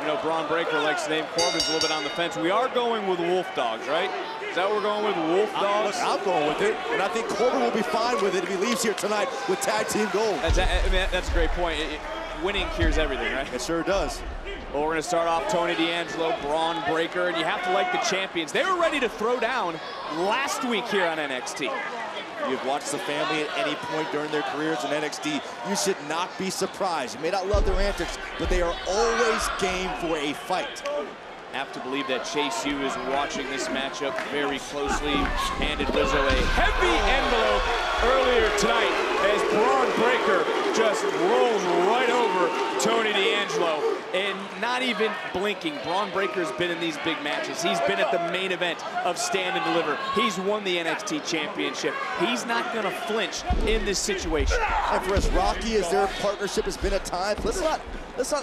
You know, Bron Breakker likes the name. Corbin's a little bit on the fence. We are going with wolf dogs, right? Is that what we're going with, wolf dogs? I'm going with it, and I think Corbin will be fine with it if he leaves here tonight with tag team gold. That's a great point. Winning cures everything, right? It sure does. Well, we're going to start off Tony D'Angelo, Bron Breakker, and you have to like the champions. They were ready to throw down last week here on NXT. You've watched the family at any point during their careers in NXT. You should not be surprised. You may not love their antics, but they are always game for a fight. I have to believe that Chase U is watching this matchup very closely. Handed Lizzo a heavy envelope earlier tonight as Bron Breakker just rolls right over Tony D'Angelo. And not even blinking, Bron Breakker's been in these big matches. He's been at the main event of Stand and Deliver. He's won the NXT Championship. He's not going to flinch in this situation. And for as rocky as their partnership has been at times, let's not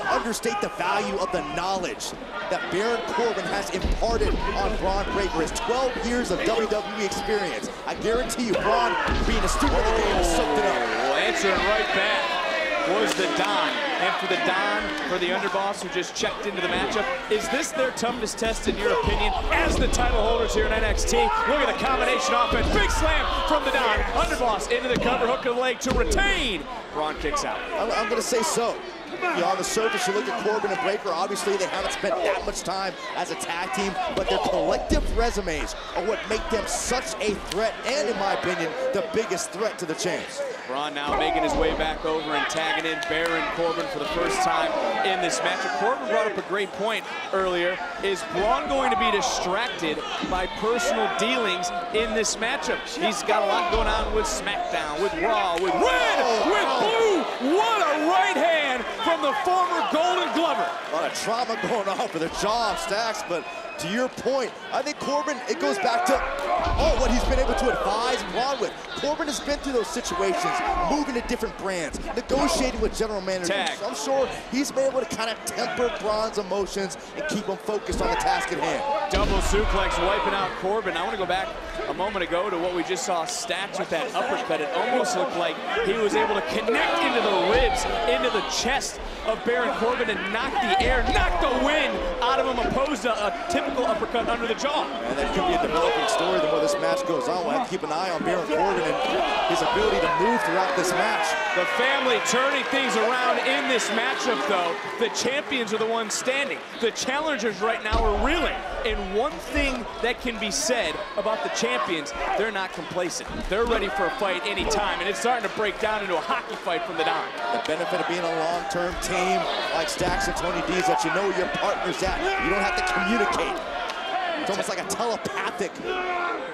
understate the value of the knowledge that Baron Corbin has imparted on Bron Breakker. His 12 years of WWE experience. I guarantee you, Bron being a student of the game is something else. Well, answering right back was the Don. And for the Don, for the underboss who just checked into the matchup, is this their toughest test in your opinion as the title holders here in NXT? Look at the combination offense. Big slam from the Don. Underboss into the cover, hook of the leg to retain. Bron kicks out. I'm going to say so. You know, on the surface, you look at Corbin and Breakker, obviously they haven't spent that much time as a tag team, but their collective resumes are what make them such a threat, and in my opinion, the biggest threat to the champs. Bron now making his way back over and tagging in Baron Corbin for the first time in this match. Corbin brought up a great point earlier. Is Bron going to be distracted by personal dealings in this matchup? He's got a lot going on with SmackDown, with Raw, with Red, with Blue. What a right hand from the former Golden Glover. A lot of trauma going on for the jaw stacks, but to your point, I think Corbin, it goes back to what he's been able to advise Bron with. Corbin has been through those situations, moving to different brands, negotiating with general managers. So I'm sure he's been able to kind of temper Bron's emotions and keep him focused on the task at hand. Double suplex wiping out Corbin. I want to go back a moment ago to what we just saw Stacks with that uppercut. It almost looked like he was able to connect into the ribs, into the chest of Baron Corbin and knock the air, knock the wind out of him, opposed to a typical uppercut under the jaw. And that could be a developing story the more this match goes on. We'll have to keep an eye on Baron Corbin and his ability to move throughout this match. The family turning things around in this matchup, though. The champions are the ones standing. The challengers right now are reeling. And one thing that can be said about the champions, they're not complacent. They're ready for a fight any time, and it's starting to break down into a hockey fight from the Don. The benefit of being a long-term team like Stacks and Tony D is that you know where your partner's at. You don't have to communicate. It's almost like a telepathic.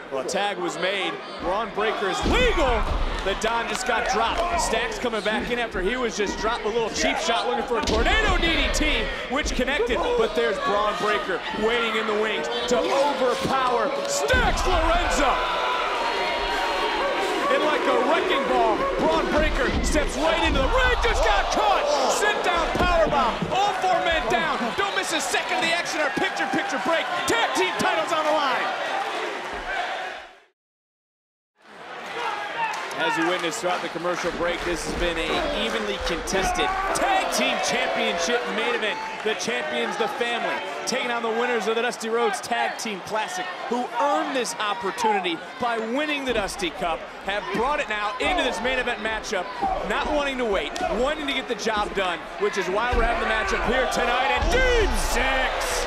Well, a tag was made. Bron Breakker is legal. The Don just got dropped. Stacks coming back in after he was just dropped. A little cheap shot looking for a tornado DDT, which connected. But there's Bron Breakker waiting in the wings to overpower Stacks Lorenzo. And like a wrecking ball, Bron Breakker steps right into the ring. Just got caught. Sit down powerbomb. All four men down. Don't miss a second of the action. Our picture-picture break. Tag team titles on the line. As you witnessed throughout the commercial break, this has been an evenly contested tag team championship main event. The champions, the family, taking on the winners of the Dusty Rhodes Tag Team Classic, who earned this opportunity by winning the Dusty Cup, have brought it now into this main event matchup, not wanting to wait, wanting to get the job done, which is why we're having the matchup here tonight. And Deep Six!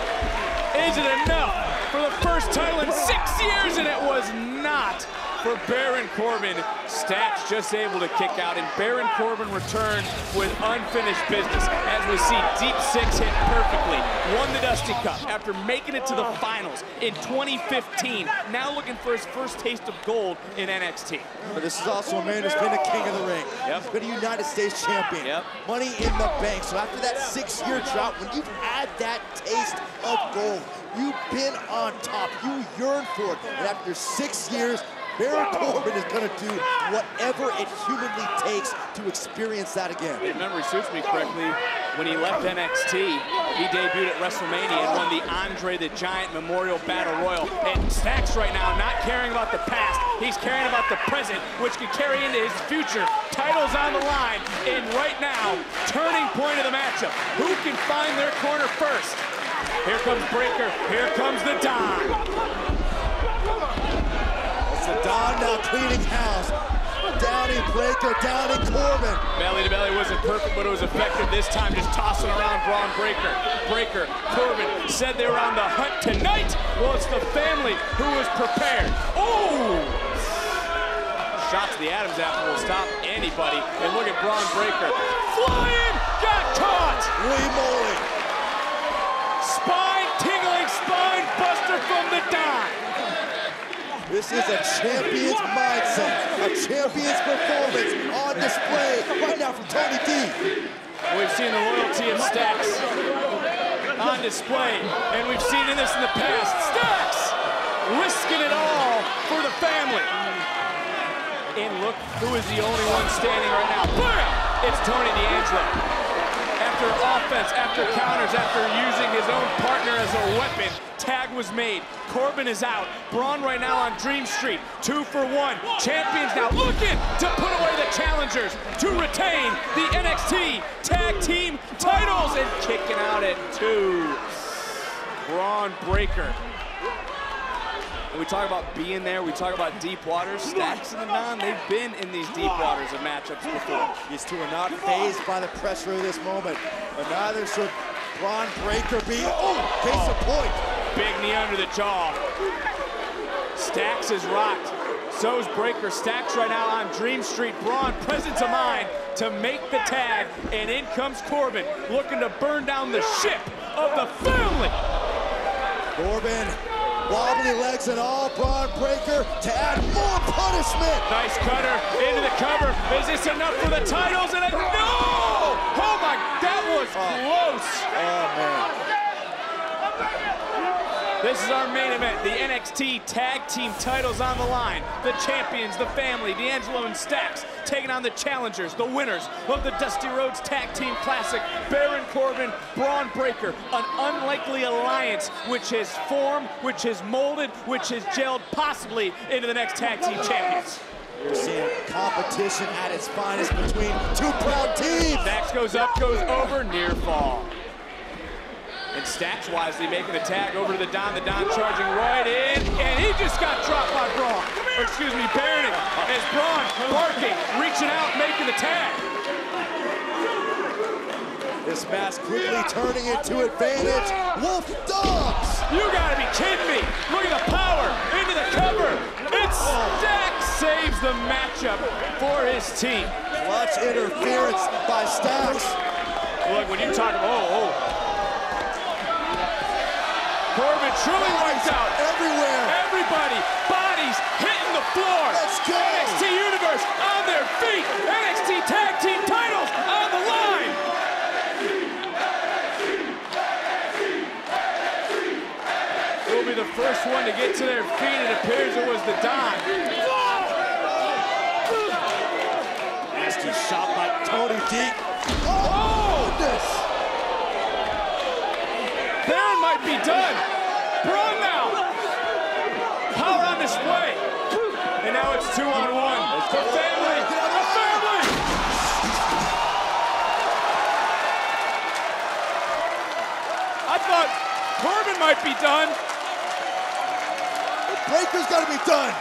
Is it enough for the first title in 6 years? And it was not for Baron Corbin. Stacks just able to kick out, and Baron Corbin returned with unfinished business. As we see Deep Six hit perfectly, won the Dusty Cup after making it to the finals in 2015, now looking for his first taste of gold in NXT. But this is also a man who's been a king of the ring. Yep. He's been a United States champion. Yep. Money in the bank. So after that 6-year drought, when you've had that taste of gold, you've been on top, you yearn for it, and after 6 years, Baron Corbin is going to do whatever it humanly takes to experience that again. If memory suits me correctly, when he left NXT, He debuted at WrestleMania and won the Andre the Giant Memorial Battle Royal. And Stacks right now not caring about the past. He's caring about the present, which could carry into his future. Titles on the line. And right now, turning point of the matchup. Who can find their corner first? Here comes Breakker. Here comes the Don. It's the Don now cleaning house. Downing Breakker, Downing Corbin. Belly to belly wasn't perfect, but it was effective this time, just tossing around Bron Breakker. Breakker, Corbin said they were on the hunt tonight. Well, it's the family who was prepared. Oh! Shot to the Adam's apple will stop anybody. And look at Bron Breakker. Flying! Got caught! Remoling. Spine-tingling, spine-buster from the Don. This is a champion's mindset, a champion's performance on display right now from Tony D. We've seen the loyalty of Stacks on display, and we've seen this in the past. Stacks risking it all for the family. And look who is the only one standing right now. Bam! It's Tony D'Angelo. After offense, after counters, after using his own partner as a weapon, tag was made. Corbin is out. Bron right now on Dream Street. 2 for 1. Champions now looking to put away the challengers to retain the NXT Tag Team titles and kicking out at 2. Bron Breakker. When we talk about being there, we talk about deep waters. Stacks and the Don, they've been in these deep waters of matchups before. These two are not phased by the pressure of this moment, but neither should Bron Breakker be. Oh, case of point. Big knee under the jaw. Stacks is rocked. So's Breakker. Stacks right now on Dream Street. Bron, presence of mind to make the tag. And in comes Corbin, looking to burn down the ship of the family. Corbin, wobbly legs and all. Bron Breakker to add more punishment. Nice cutter into the cover. Is this enough for the titles? And no! Oh my, that was close. Oh, man. This is our main event, the NXT Tag Team titles on the line. The champions, the family, D'Angelo and Stacks, taking on the challengers, the winners of the Dusty Rhodes Tag Team Classic, Baron Corbin, Bron Breakker, an unlikely alliance which has formed, which has molded, which has gelled possibly into the next Tag Team champions. We're seeing competition at its finest between two proud teams. Stacks goes up, goes over, near fall. And Stacks wisely making the tag over to the Don. The Don charging right in, and he just got dropped by Bron. Excuse me, Baron. As Bron barking, reaching out, making the tag. This match quickly turning into advantage. Wolf Dogs. You gotta be kidding me. Look at the power into the cover. It's Stacks saves the matchup for his team. Clutch interference by Stacks. Look, when you talk, Corbin truly wiped out. Everywhere. Everybody, bodies hitting the floor. Let's go. NXT Universe on their feet. NXT Tag Team titles on the line. NXT. It'll be the first one to get to their feet. It appears it was the Don. Nasty shot by Tony D. Oh! Baron might be done. Bron now. Power on display. And now it's 2 on 1. The family. The family. I thought Corbin might be done. Breakker's got to be done.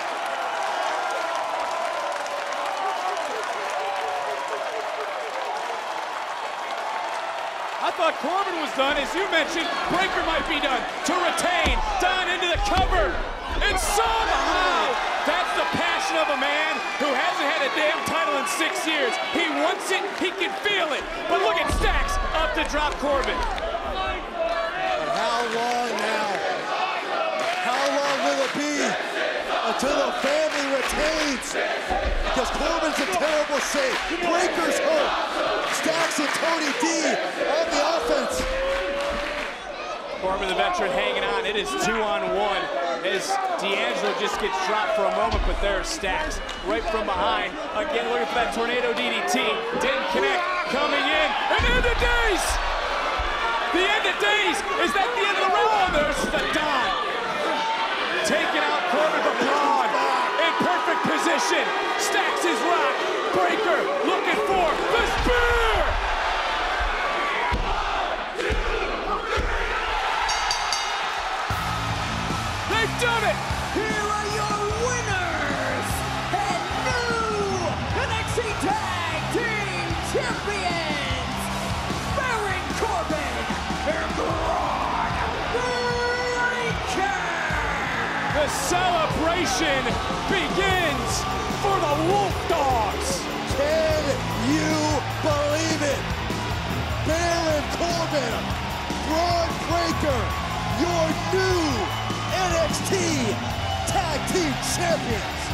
I thought Corbin was done. As you mentioned, Breakker might be done to retain. Down into the cover. And somehow, that's the passion of a man who hasn't had a damn title in 6 years. He wants it. He can feel it. But look at Stacks up to drop Corbin. But how long now? How long will it be until the family retains? Because Corbin's in terrible shape. Breakker's hurt. Stacks and Tony D on the offense. Corbin, the veteran, hanging on. It is 2 on 1 as D'Angelo just gets dropped for a moment, but there's Stacks right from behind. Again, looking for that tornado DDT. Didn't connect. Coming in. And End of Days! The End of Days! Days. Is that the end of the round? Oh, there's the Don. Taking out Corbin with Braun in perfect position. Stacks his rock. Breakker looking for the spear. They've done it. Here are your winners and new NXT Tag Team Champions, Baron Corbin and Bron Breakker. The celebration begins for the Wolf Dogs. Can you believe it? Baron Corbin, Bron Breakker, your new NXT Tag Team Champions.